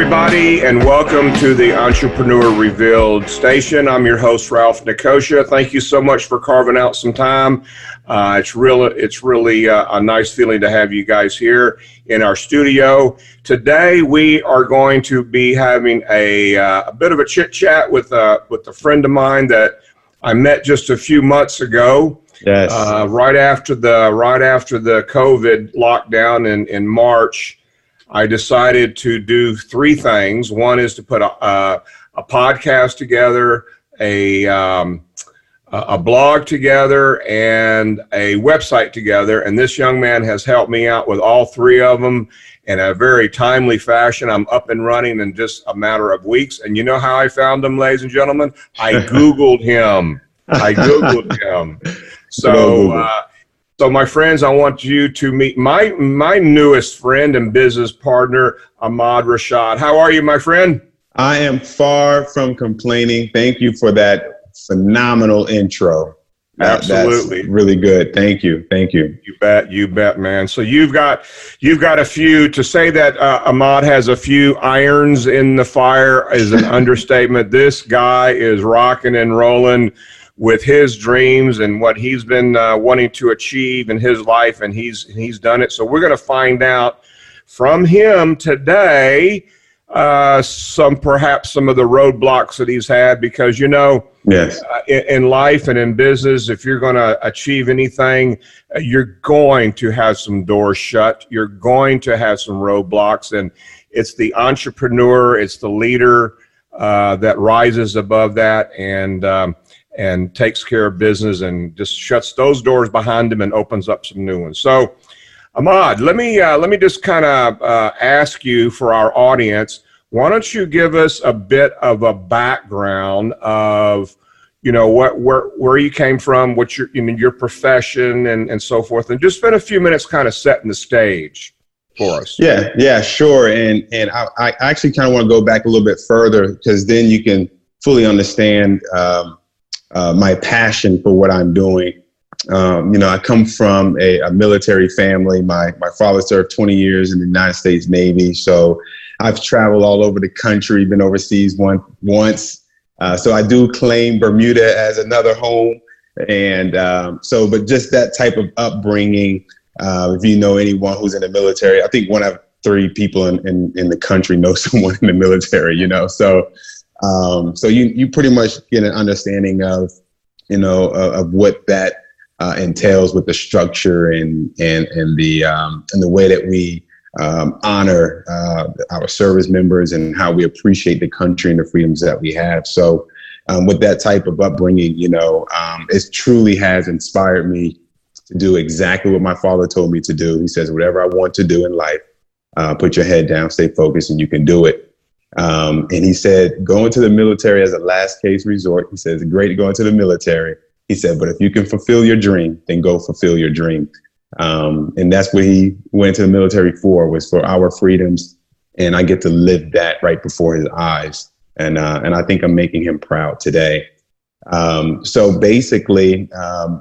everybody, and welcome to the Entrepreneur Revealed station. I'm your host, Ralph Nicosia. Thank you so much for carving out some time. It's really a nice feeling to have you guys here in our studio. Today, we are going to be having a bit of a chit-chat with a friend of mine that I met just a few months ago. Yes. Right after the COVID lockdown in March. I decided to do three things. One is to put a podcast together, a blog together, and a website together. And this young man has helped me out with all three of them in a very timely fashion. I'm up and running in just a matter of weeks. And you know how I found him, ladies and gentlemen? I Googled him. So... So my friends, I want you to meet my newest friend and business partner, Ahmad Rashad. How are you, my friend? I am far from complaining. Thank you for that phenomenal intro. Absolutely. That's really good. Thank you. Thank you. You bet, man. So you've got a few, to say that Ahmad has a few irons in the fire is an understatement. This guy is rocking and rolling with his dreams and what he's been wanting to achieve in his life, and he's done it. So we're going to find out from him today perhaps some of the roadblocks that he's had, because, you know, yes, in life and in business, if you're going to achieve anything, you're going to have some doors shut. You're going to have some roadblocks, and it's the entrepreneur, it's the leader that rises above that and takes care of business and just shuts those doors behind him and opens up some new ones. So, Ahmad, let me just kind of ask you, for our audience, why don't you give us a bit of a background of, you know, where you came from, what your profession and so forth, and just spend a few minutes kind of setting the stage for us. Yeah, sure. And I actually kind of want to go back a little bit further, because then you can fully understand my passion for what I'm doing. I come from a military family. My father served 20 years in the United States Navy. So I've traveled all over the country, been overseas once. So I do claim Bermuda as another home. And but just that type of upbringing, if you know anyone who's in the military, I think one of three people in the country knows someone in the military, you know, so. So you pretty much get an understanding of what that entails with the structure and the way that we honor our service members and how we appreciate the country and the freedoms that we have. So with that type of upbringing, it truly has inspired me to do exactly what my father told me to do. He says, whatever I want to do in life, put your head down, stay focused, and you can do it. And he said, go into the military as a last case resort. He says, great to go into the military. He said, but if you can fulfill your dream, then go fulfill your dream. And that's what he went to the military for, was for our freedoms. And I get to live that right before his eyes. And I think I'm making him proud today. So basically,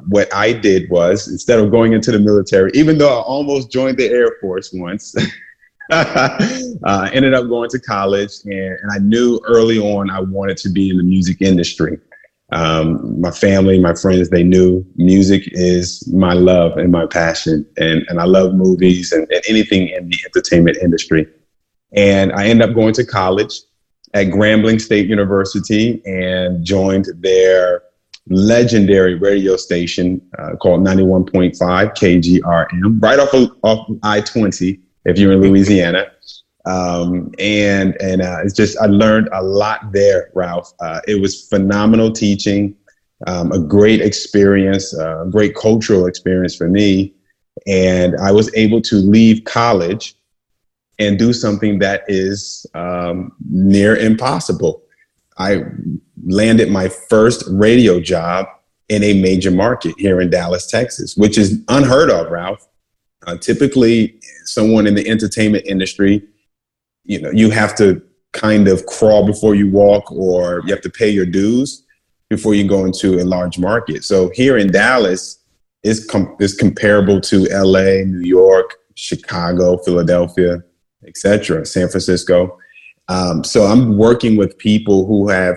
what I did was, instead of going into the military, even though I almost joined the Air Force once, ended up going to college, and I knew early on I wanted to be in the music industry. My family, my friends, they knew music is my love and my passion, and I love movies and anything in the entertainment industry. And I ended up going to college at Grambling State University and joined their legendary radio station called 91.5 KGRM, right off of I-20. If you're in Louisiana, and it's just, I learned a lot there, Ralph. It was phenomenal teaching, a great experience, a great cultural experience for me, and I was able to leave college and do something that is near impossible. I landed my first radio job in a major market here in Dallas, Texas, which is unheard of, Ralph. Typically, someone in the entertainment industry, you know, you have to kind of crawl before you walk, or you have to pay your dues before you go into a large market. So here in Dallas, it's comparable to L.A., New York, Chicago, Philadelphia, etc., San Francisco. So I'm working with people who have,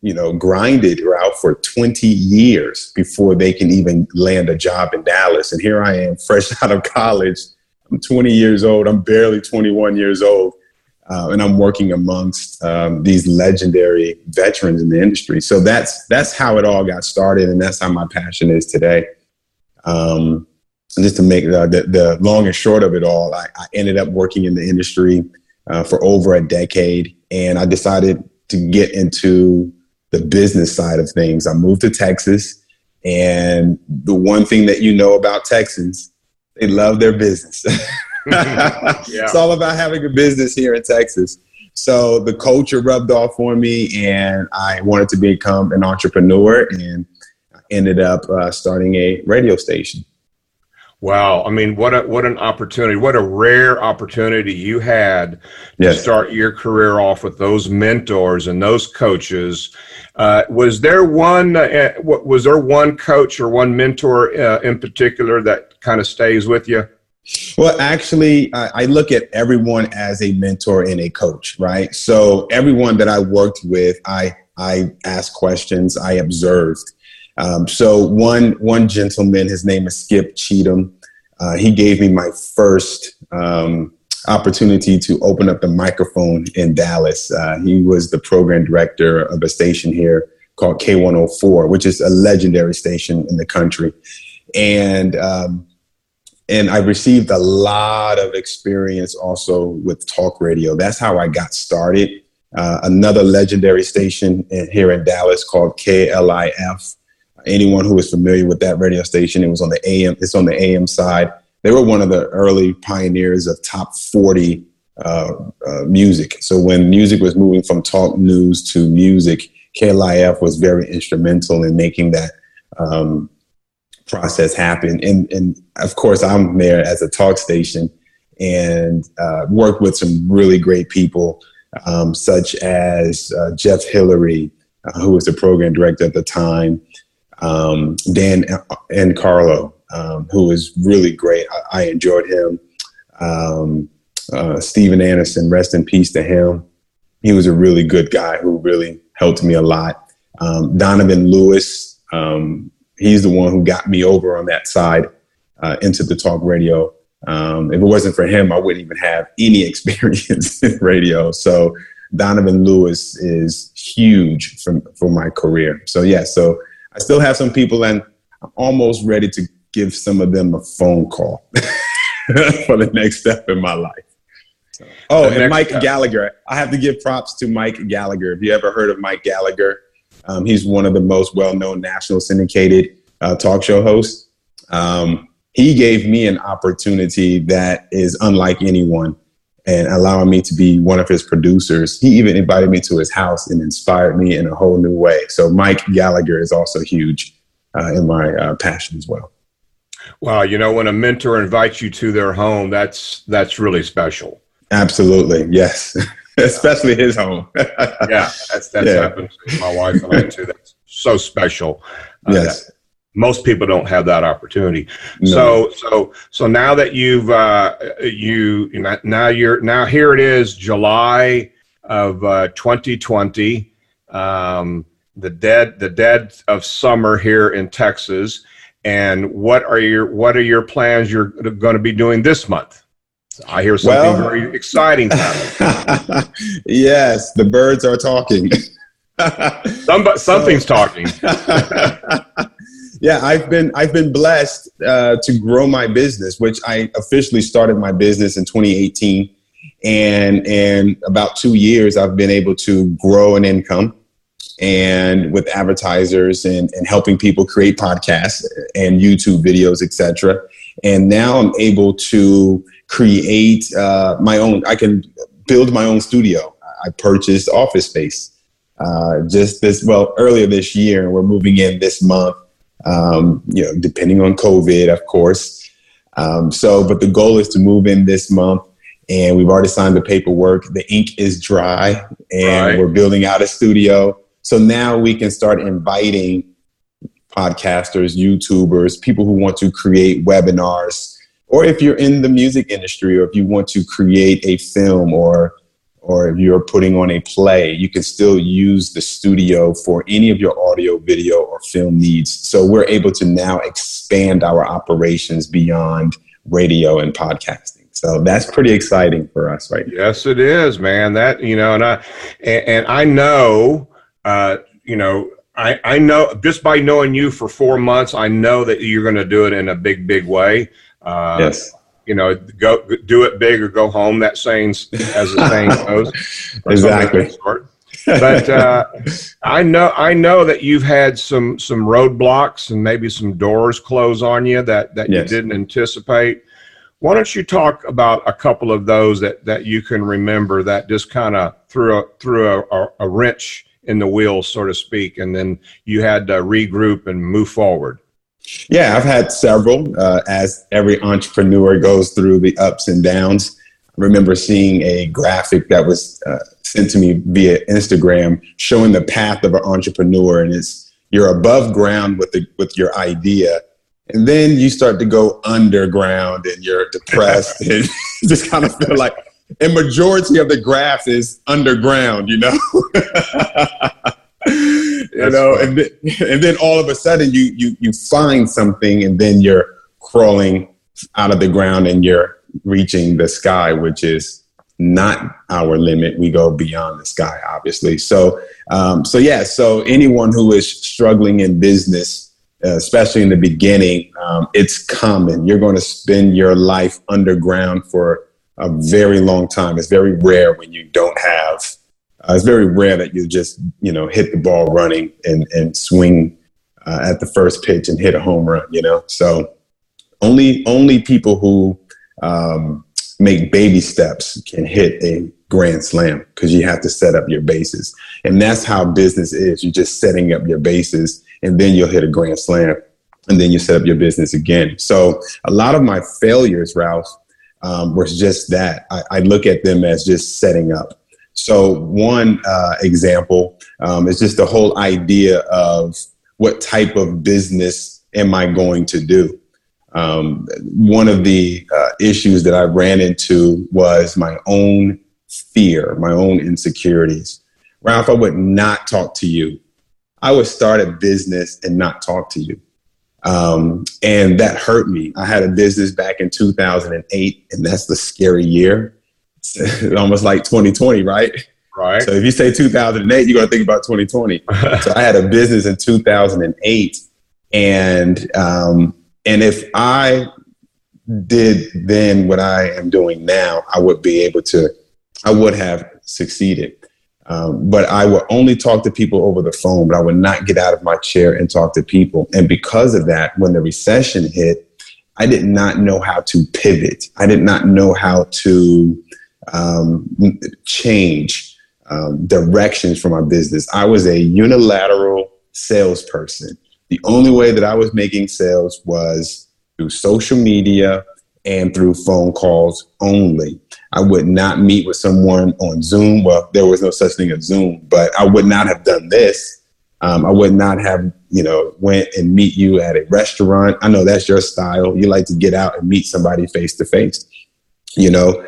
you know, grinded out for 20 years before they can even land a job in Dallas. And here I am, fresh out of college. I'm 20 years old. I'm barely 21 years old. And I'm working amongst these legendary veterans in the industry. So that's how it all got started. And that's how my passion is today. And just to make the long and short of it all, I ended up working in the industry for over a decade. And I decided to get into the business side of things. I moved to Texas. And the one thing that you know about Texans, they love their business. Yeah. It's all about having a business here in Texas. So the culture rubbed off on me, and I wanted to become an entrepreneur, and I ended up starting a radio station. Wow. I mean, what an opportunity. What a rare opportunity you had to start your career off with those mentors and those coaches. Was there one coach or one mentor in particular that kind of stays with you? Well, actually, I look at everyone as a mentor and a coach, right? So everyone that I worked with, I asked questions, I observed. So one gentleman, his name is Skip Cheatham. He gave me my first opportunity to open up the microphone in Dallas. He was the program director of a station here called K104, which is a legendary station in the country. And I received a lot of experience also with talk radio. That's how I got started. Another legendary station here in Dallas called KLIF. Anyone who is familiar with that radio station, it was on the AM. It's on the AM side. They were one of the early pioneers of top 40 music. So when music was moving from talk news to music, KLIF was very instrumental in making that process happen. And of course, I'm there as a talk station and worked with some really great people, such as Jeff Hillary, who was the program director at the time, Dan and Carlo, who was really great. I enjoyed him. Steven Anderson, rest in peace to him. He was a really good guy who really helped me a lot. Donovan Lewis, he's the one who got me over on that side into the talk radio. If it wasn't for him, I wouldn't even have any experience in radio. So Donovan Lewis is huge for my career. So, yeah, so I still have some people, and I'm almost ready to give some of them a phone call for the next step in my life. So, and Mike Gallagher. I have to give props to Mike Gallagher. Have you ever heard of Mike Gallagher? He's one of the most well-known national syndicated talk show hosts. He gave me an opportunity that is unlike anyone and allowing me to be one of his producers. He even invited me to his house and inspired me in a whole new way. So Mike Gallagher is also huge in my passion as well. Wow. You know, when a mentor invites you to their home, that's really special. Absolutely. Yes. Especially his home. That's happened to my wife and I too. That's so special. Yes, most people don't have that opportunity. No. So now that you've here it is July of 2020, the dead of summer here in Texas. And what are your plans you're going to be doing this month? I hear something very exciting happening. Yes, the birds are talking. Something's talking. Yeah, I've been blessed to grow my business, which I officially started my business in 2018, and about 2 years I've been able to grow an income, and with advertisers and helping people create podcasts and YouTube videos, etc. And now I'm able to create my own. I can build my own studio. I purchased office space earlier this year, and we're moving in this month. Depending on COVID, of course. But the goal is to move in this month, and we've already signed the paperwork. The ink is dry, and we're building out a studio. So now we can start inviting podcasters, YouTubers, people who want to create webinars. Or if you're in the music industry, or if you want to create a film or or if you're putting on a play, you can still use the studio for any of your audio, video, or film needs. So we're able to now expand our operations beyond radio and podcasting. So that's pretty exciting for us right now. Yes, it is, man. That, you know, and I know, you know, I know just by knowing you for 4 months, I know that you're going to do it in a big, big way. Yes. You know, go do it big or go home. That saying's as the saying goes. Exactly. But I know that you've had some roadblocks and maybe some doors close on you that yes. you didn't anticipate. Why don't you talk about a couple of those that you can remember that just kind of threw a wrench in the wheel, so to speak, and then you had to regroup and move forward? Yeah, I've had several, as every entrepreneur goes through the ups and downs. I remember seeing a graphic that was sent to me via Instagram showing the path of an entrepreneur, and it's you're above ground with your idea, and then you start to go underground and you're depressed and just kind of feel like, and majority of the graph is underground, you know. You know, and then all of a sudden you find something, and then you're crawling out of the ground and you're reaching the sky, which is not our limit. We go beyond the sky, obviously. So anyone who is struggling in business, especially in the beginning, it's common. You're going to spend your life underground for a very long time. It's very rare when you don't have. It's very rare that you just, you know, hit the ball running and swing at the first pitch and hit a home run, you know. So only people who make baby steps can hit a grand slam, because you have to set up your bases. And that's how business is. You're just setting up your bases, and then you'll hit a grand slam, and then you set up your business again. So a lot of my failures, Ralph, was just that. I look at them as just setting up. So one example is just the whole idea of what type of business am I going to do? One of the issues that I ran into was my own fear, my own insecurities. Ralph, I would not talk to you. I would start a business and not talk to you. And that hurt me. I had a business back in 2008, and that's the scary year. It's almost like 2020, right? Right. So if you say 2008, you're going to think about 2020. So I had a business in 2008, and if I did then what I am doing now, I would have succeeded. But I would only talk to people over the phone, but I would not get out of my chair and talk to people. And because of that, when the recession hit, I did not know how to pivot. I did not know how to change directions for my business. I was a unilateral salesperson. The only way that I was making sales was through social media and through phone calls only. I would not meet with someone on Zoom. Well, there was no such thing as Zoom, but I would not have done this. I would not have, you know, went and meet you at a restaurant. I know that's your style. You like to get out and meet somebody face to face. You know,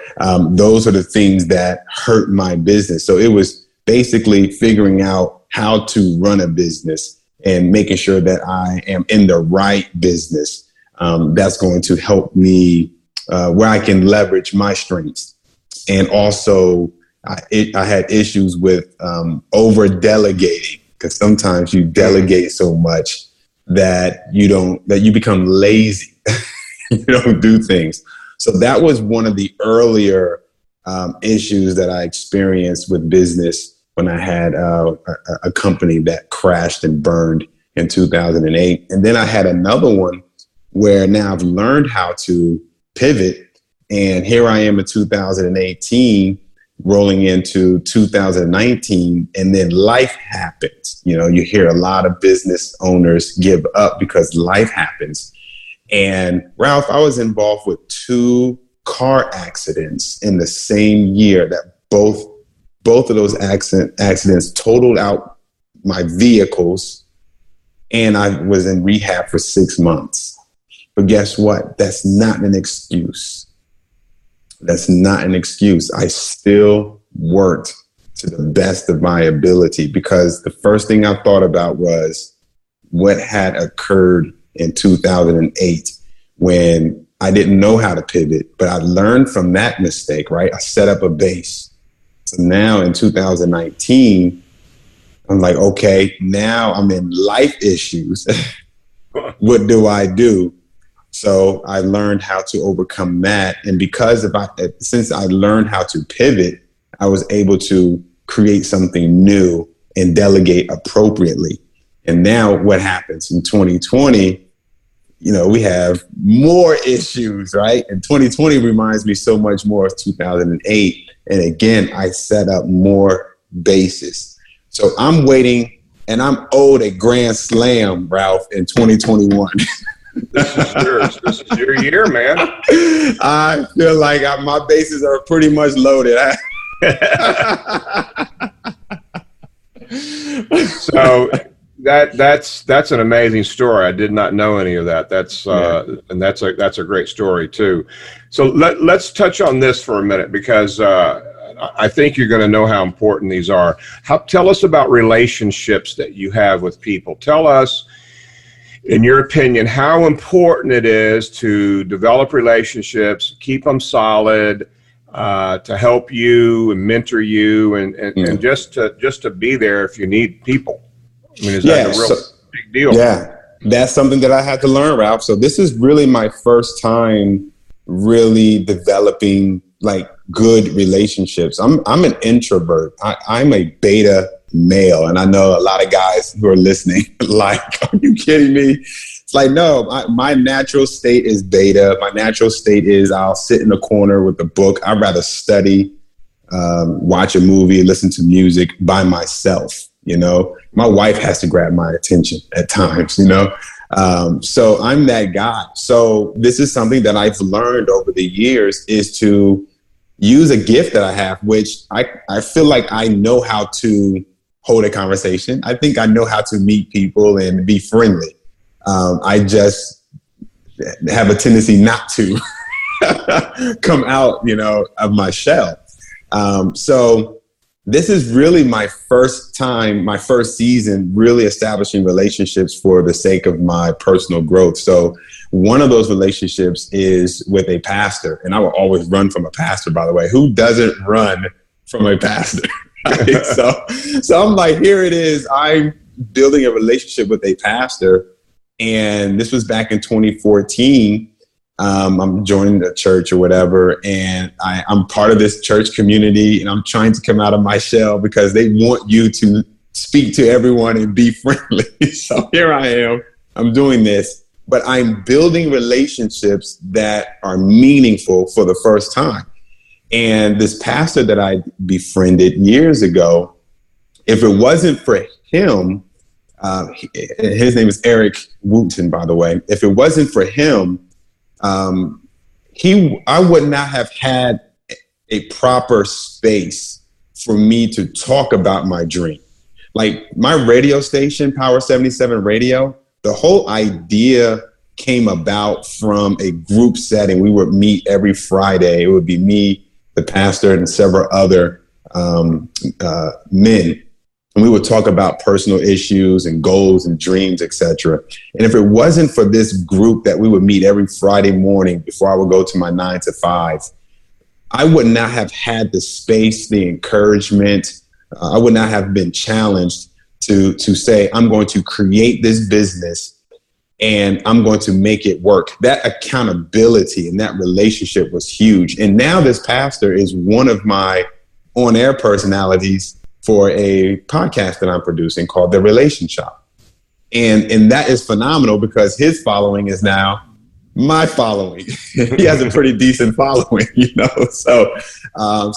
those are the things that hurt my business. So it was basically figuring out how to run a business and making sure that I am in the right business. That's going to help me where I can leverage my strengths. And also I had issues with over delegating, because sometimes you delegate so much that you become lazy. You don't do things. So that was one of the earlier issues that I experienced with business when I had a company that crashed and burned in 2008. And then I had another one where now I've learned how to pivot. And here I am in 2018, rolling into 2019, and then life happens. You know, you hear a lot of business owners give up because life happens. And Ralph, I was involved with 2 car accidents in the same year that both of those accidents totaled out my vehicles, and I was in rehab for 6 months. But guess what? That's not an excuse. I still worked to the best of my ability, because the first thing I thought about was what had occurred in 2008 when I didn't know how to pivot, but I learned from that mistake, right? I set up a base. So now in 2019, I'm like, okay, now I'm in life issues. What do I do? So I learned how to overcome that. And since I learned how to pivot, I was able to create something new and delegate appropriately. And now what happens in 2020, we have more issues, right? And 2020 reminds me so much more of 2008. And again, I set up more bases. So I'm waiting, and I'm owed a grand slam, Ralph, in 2021. This is your year, man. I feel like my bases are pretty much loaded. So that's an amazing story. I did not know any of that. And that's a great story too. So let's touch on this for a minute, because I think you're going to know how important these are. Tell us about relationships that you have with people. Tell us, in your opinion, how important it is to develop relationships, keep them solid, to help you and mentor you, and just to be there if you need people. I mean, is that a real big deal? Yeah, that's something that I had to learn, Ralph. So this is really my first time really developing good relationships. I'm an introvert. I'm a beta male. And I know a lot of guys who are listening, are you kidding me? It's like, no, my natural state is beta. My natural state is I'll sit in a corner with a book. I'd rather study, watch a movie, listen to music by myself. My wife has to grab my attention at times, so I'm that guy. So this is something that I've learned over the years, is to use a gift that I have, which I feel like I know how to hold a conversation. I think I know how to meet people and be friendly. I just have a tendency not to come out, of my shell. So this is really my first time, my first season, really establishing relationships for the sake of my personal growth. So one of those relationships is with a pastor, and I will always run from a pastor, by the way. Who doesn't run from a pastor? Right? So I'm like, here it is. I'm building a relationship with a pastor, and this was back in 2014. I'm joining a church or whatever, and I'm part of this church community, and I'm trying to come out of my shell because they want you to speak to everyone and be friendly. So here I am. I'm doing this. But I'm building relationships that are meaningful for the first time. And this pastor that I befriended years ago, if it wasn't for him, his name is Eric Wooten, by the way. If it wasn't for him, I would not have had a proper space for me to talk about my dream. My radio station, Power 77 Radio, the whole idea came about from a group setting. We would meet every Friday. It would be me, the pastor, and several other men. And we would talk about personal issues and goals and dreams, etc. And if it wasn't for this group that we would meet every Friday morning before I would go to my 9 to 5, I would not have had the space, the encouragement. I would not have been challenged to say, I'm going to create this business and I'm going to make it work. That accountability and that relationship was huge. And now this pastor is one of my on-air personalities for a podcast that I'm producing called The Relationshop. And that is phenomenal because his following is now my following. He has a pretty decent following, So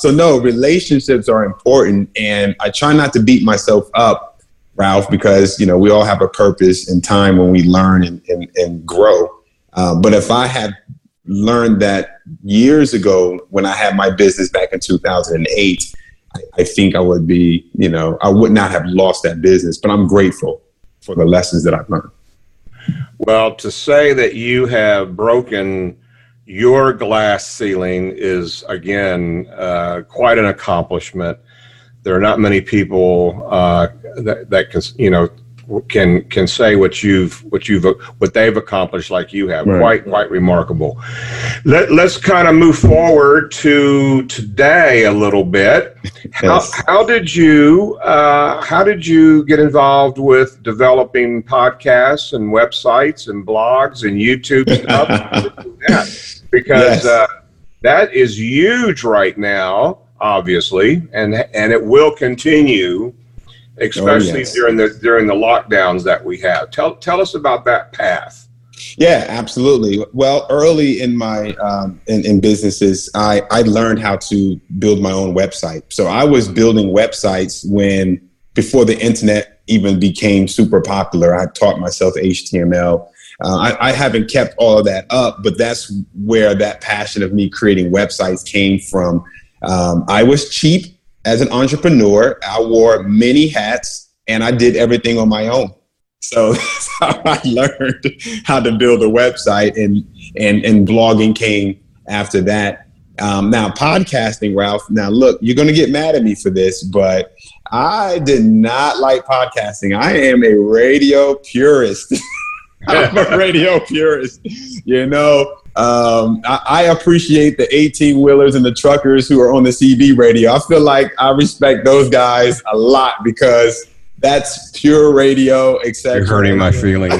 no, relationships are important. And I try not to beat myself up, Ralph, because, we all have a purpose and time when we learn and grow. But if I had learned that years ago when I had my business back in 2008, I think I would be, I would not have lost that business. But I'm grateful for the lessons that I've learned. Well, to say that you have broken your glass ceiling is, again, quite an accomplishment. There are not many people that can, you know, can say what they've accomplished like you have. Right. Quite remarkable. Let's kind of move forward to today a little bit. Yes. How did you get involved with developing podcasts and websites and blogs and YouTube stuff? Yeah, because yes. That is huge right now, obviously, and it will continue. Especially during the lockdowns that we have. Tell us about that path. Yeah, absolutely. Well, early in my in businesses, I learned how to build my own website. So I was building websites before the internet even became super popular. I taught myself HTML. I haven't kept all of that up, but that's where that passion of me creating websites came from. I was cheap. As an entrepreneur, I wore many hats and I did everything on my own. So that's how I learned how to build a website, and blogging came after that. Now podcasting, Ralph, now look, you're going to get mad at me for this, but I did not like podcasting. I am a radio purist. I'm a radio purist, you know. I appreciate the 18-wheelers and the truckers who are on the CB radio. I feel like I respect those guys a lot because that's pure radio, etc. You're hurting my feeling.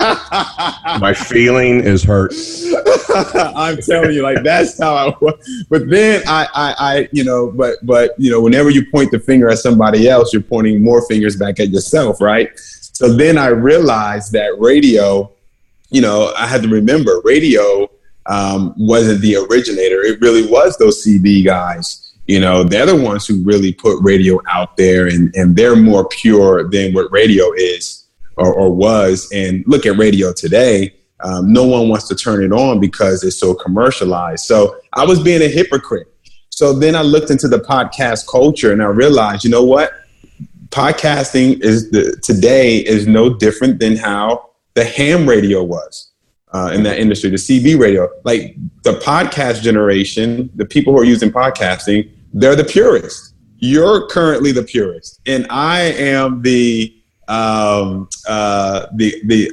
My feeling is hurt. I'm telling you, like, that's how I was. But then I you know, but you know, whenever you point the finger at somebody else, you're pointing more fingers back at yourself, right? So then I realized that radio, you know, I had to remember radio wasn't the originator. It really was those CB guys. You know, they're the ones who really put radio out there, and they're more pure than what radio is or was. And look at radio today. No one wants to turn it on because it's so commercialized. So I was being a hypocrite. So then I looked into the podcast culture and I realized, you know what? Podcasting today is no different than how the ham radio was. In that industry, the CB radio, like the podcast generation, the people who are using podcasting, they're the purists. You're currently the purist. And I am the I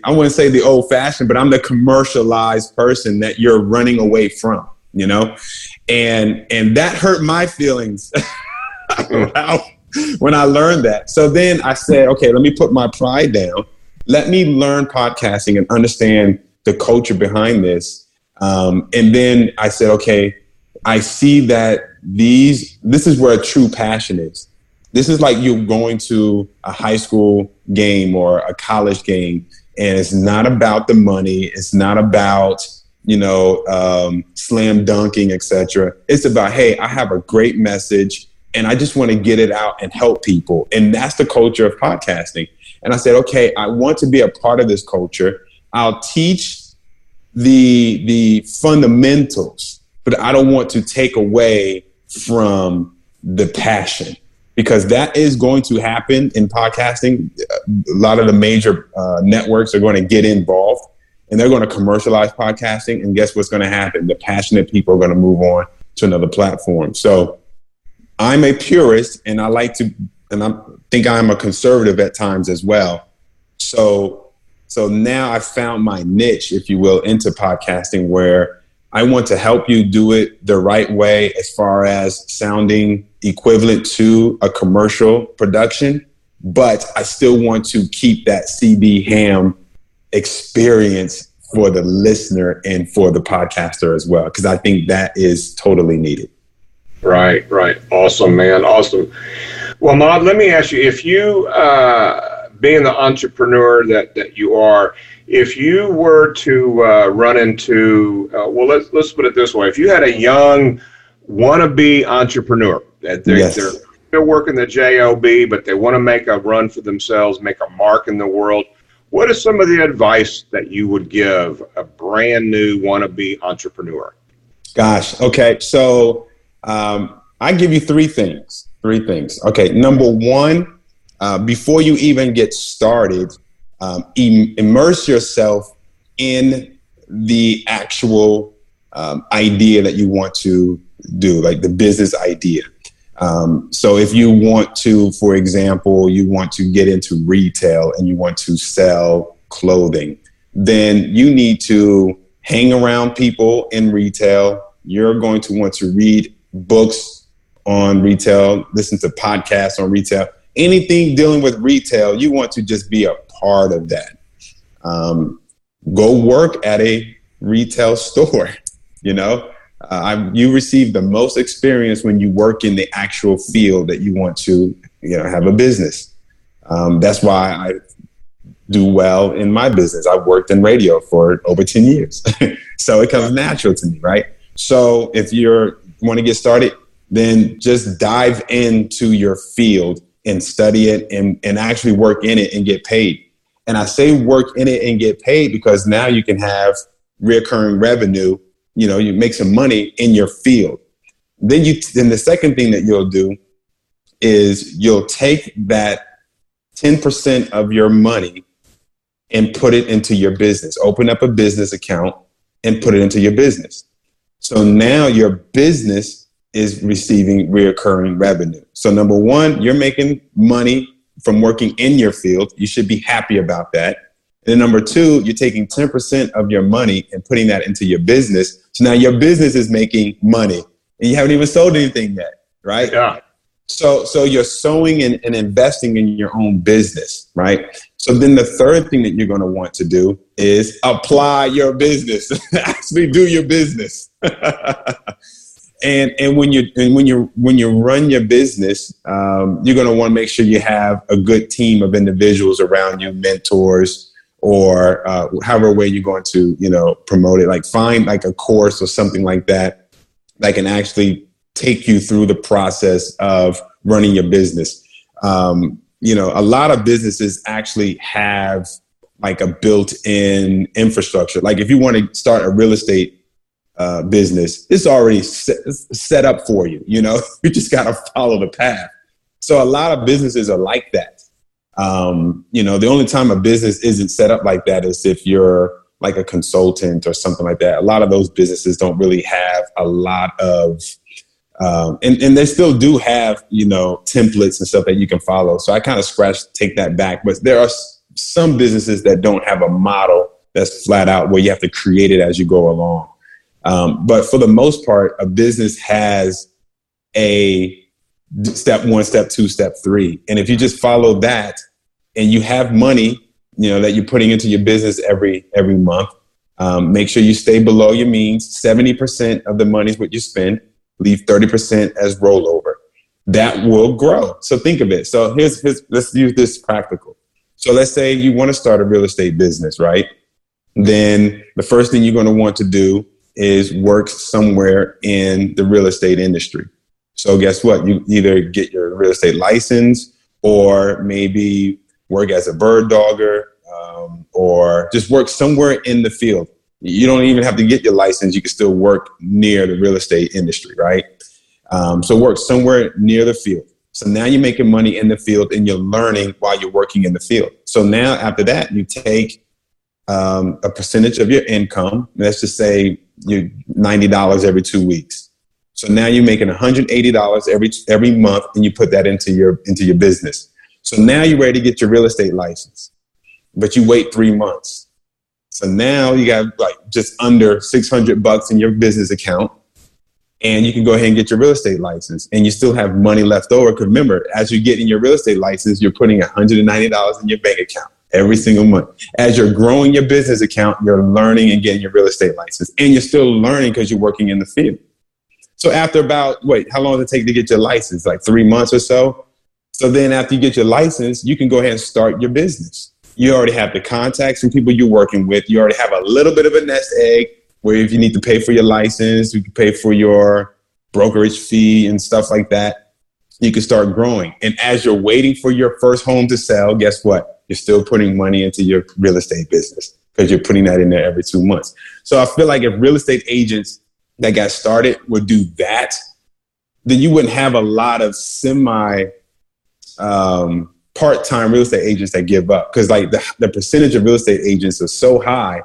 wouldn't say the old fashioned, but I'm the commercialized person that you're running away from, you know, and that hurt my feelings when I learned that. So then I said, okay, let me put my pride down. Let me learn podcasting and understand the culture behind this. And then I said, okay, I see that this is where a true passion is. This is like you going to a high school game or a college game, and it's not about the money. It's not about, you know, slam dunking, etc. It's about, hey, I have a great message and I just want to get it out and help people. And that's the culture of podcasting. And I said, okay, I want to be a part of this culture. I'll teach the fundamentals, but I don't want to take away from the passion, because that is going to happen in podcasting. A lot of the major networks are going to get involved and they're going to commercialize podcasting. And guess what's going to happen? The passionate people are going to move on to another platform. So I'm a purist and I like to, and I think I'm a conservative at times as well. So now I found my niche, if you will, into podcasting, where I want to help you do it the right way as far as sounding equivalent to a commercial production, but I still want to keep that CB ham experience for the listener and for the podcaster as well, because I think that is totally needed. Right. Awesome, man. Awesome. Well, Maude, let me ask you, if you... being the entrepreneur that you are, if you were to run into, well, let's put it this way. If you had a young wannabe entrepreneur, they're working the JOB, but they want to make a run for themselves, make a mark in the world, what is some of the advice that you would give a brand new wannabe entrepreneur? Gosh, okay. So I give you three things. Okay, number one, before you even get started, immerse yourself in the actual idea that you want to do, like the business idea. So if you want to, for example, you want to get into retail and you want to sell clothing, then you need to hang around people in retail. You're going to want to read books on retail, listen to podcasts on retail, anything dealing with retail. You want to just be a part of that. Go work at a retail store, you know. You receive the most experience when you work in the actual field that you want to, you know, have a business. That's why I do well in my business. I worked in radio for over 10 years. So it comes natural to me, right? So if you want to get started, then just dive into your field and study it and actually work in it and get paid. And I say work in it and get paid because now you can have recurring revenue. You know, you make some money in your field. Then the second thing that you'll do is you'll take that 10% of your money and put it into your business. Open up a business account and put it into your business. So now your business is receiving recurring revenue. So number one, you're making money from working in your field. You should be happy about that. And then number two, you're taking 10% of your money and putting that into your business. So now your business is making money and you haven't even sold anything yet, right? Yeah. So you're sowing and investing in your own business, right? So then the third thing that you're going to want to do is apply your business, actually do your business. And when you run your business, you're going to want to make sure you have a good team of individuals around you, mentors, or however way you're going to, you know, promote it. Like find like a course or something like that that can actually take you through the process of running your business. You know, a lot of businesses actually have like a built-in infrastructure. Like if you want to start a real estate business, it's already set up for you. You know, you just got to follow the path. So a lot of businesses are like that. You know, the only time a business isn't set up like that is if you're like a consultant or something like that. A lot of those businesses don't really have a lot of, and they still do have, you know, templates and stuff that you can follow. So I kind of take that back, but there are some businesses that don't have a model that's flat out where you have to create it as you go along. But for the most part, a business has a step one, step two, step three. And if you just follow that and you have money, you know, that you're putting into your business every month, make sure you stay below your means. 70% of the money is what you spend. Leave 30% as rollover. That will grow. So think of it. So let's use this practical. So let's say you want to start a real estate business, right? Then the first thing you're going to want to do is work somewhere in the real estate industry. So guess what? You either get your real estate license or maybe work as a bird dogger, or just work somewhere in the field. You don't even have to get your license. You can still work near the real estate industry, right? So work somewhere near the field. So now you're making money in the field and you're learning while you're working in the field. So now after that, you take a percentage of your income. Let's just say you're $90 every 2 weeks. So now you're making $180 every month, and you put that into your business. So now you're ready to get your real estate license, but you wait 3 months. So now you got like just under $600 in your business account, and you can go ahead and get your real estate license, and you still have money left over. Because remember, as you get in your real estate license, you're putting $190 in your bank account every single month. As you're growing your business account, you're learning and getting your real estate license, and you're still learning because you're working in the field. So after how long does it take to get your license? Like 3 months or so. So then after you get your license, you can go ahead and start your business. You already have the contacts and people you're working with. You already have a little bit of a nest egg where if you need to pay for your license, you can pay for your brokerage fee and stuff like that. You can start growing. And as you're waiting for your first home to sell, guess what? You're still putting money into your real estate business because you're putting that in there every 2 months. So I feel like if real estate agents that got started would do that, then you wouldn't have a lot of part-time real estate agents that give up. Because like the percentage of real estate agents are so high,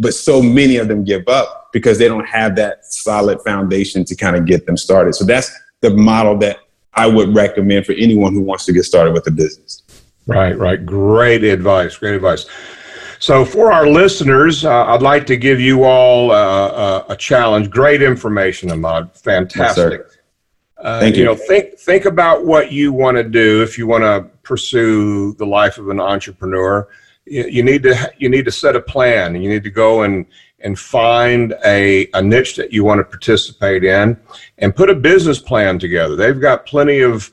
But so many of them give up because they don't have that solid foundation to kind of get them started. So that's the model that I would recommend for anyone who wants to get started with a business. Right, right. Great advice. Great advice. So for our listeners, I'd like to give you all a challenge. Great information, Ahmad. Fantastic. Yes, thank you. You know, think about what you want to do if you want to pursue the life of an entrepreneur. You need to set a plan. You need to go and find a niche that you want to participate in, and put a business plan together. They've got plenty of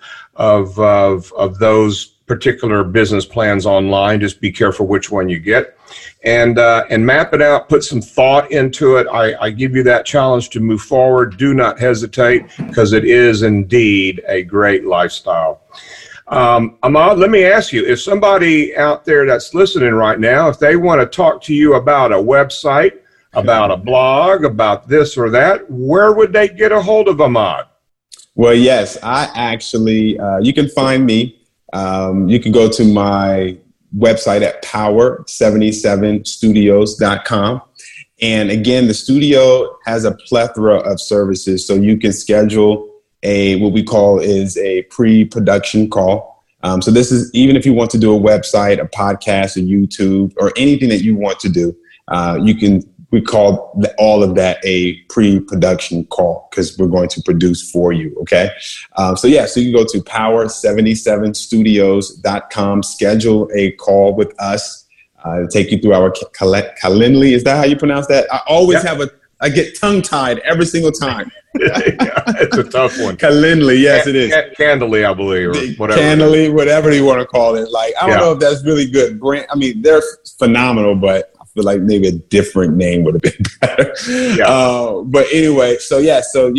those particular business plans online. Just be careful which one you get, and map it out, put some thought into it. I give you that challenge to move forward. Do not hesitate, because it is indeed a great lifestyle. Ahmad, let me ask you, if somebody out there that's listening right now, if they want to talk to you about a website, about a blog, about this or that, where would they get a hold of Ahmad? Well, yes, I actually, you can find me. You can go to my website at power77studios.com. And again, the studio has a plethora of services. So you can schedule what we call is a pre-production call. So this is, even if you want to do a website, a podcast, a YouTube, or anything that you want to do, we call all of that a pre-production call, because we're going to produce for you. Okay. So you can go to power77studios.com, schedule a call with us, take you through our Calendly. Is that how you pronounce that? I always have I get tongue tied every single time. Yeah, it's a tough one. Calendly, yes, it is. Candidly, I believe, or whatever. Candidly, whatever you want to call it. Like, I don't know if that's really good. I mean, they're phenomenal, but I feel like maybe a different name would have been better. Yeah. But anyway, so you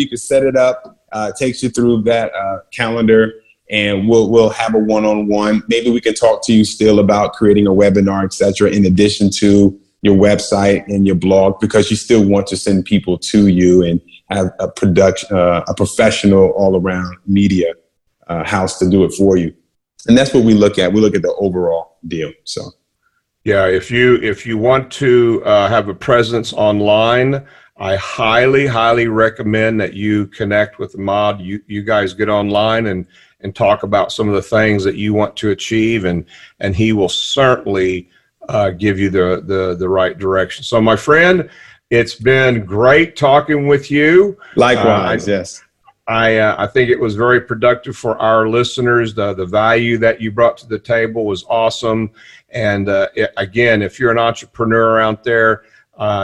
can set it up. Takes you through that calendar, and we'll have a one-on-one. Maybe we can talk to you still about creating a webinar, et cetera, in addition to your website and your blog, because you still want to send people to you and have a production, a professional all around media house to do it for you. And that's what we look at. We look at the overall deal. So, yeah, if you want to have a presence online, I highly recommend that you connect with Ahmad. You guys get online and talk about some of the things that you want to achieve, and he will certainly give you the right direction. So, my friend, it's been great talking with you. Likewise, yes. I think it was very productive for our listeners. The value that you brought to the table was awesome. And again, if you're an entrepreneur out there,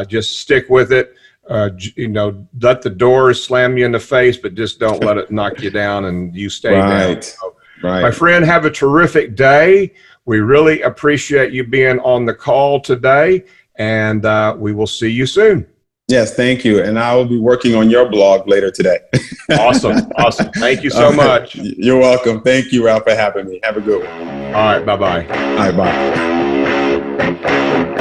just stick with it. Let the doors slam you in the face, but just don't let it knock you down, and you stay down. So, my friend, have a terrific day. We really appreciate you being on the call today, and we will see you soon. Yes, thank you. And I will be working on your blog later today. Awesome. Thank you so much. You're welcome. Thank you, Ralph, for having me. Have a good one. All right, bye-bye.